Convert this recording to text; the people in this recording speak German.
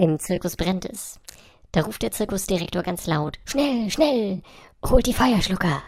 Im Zirkus brennt es. Da ruft der Zirkusdirektor ganz laut: Schnell, schnell, holt die Feuerschlucker!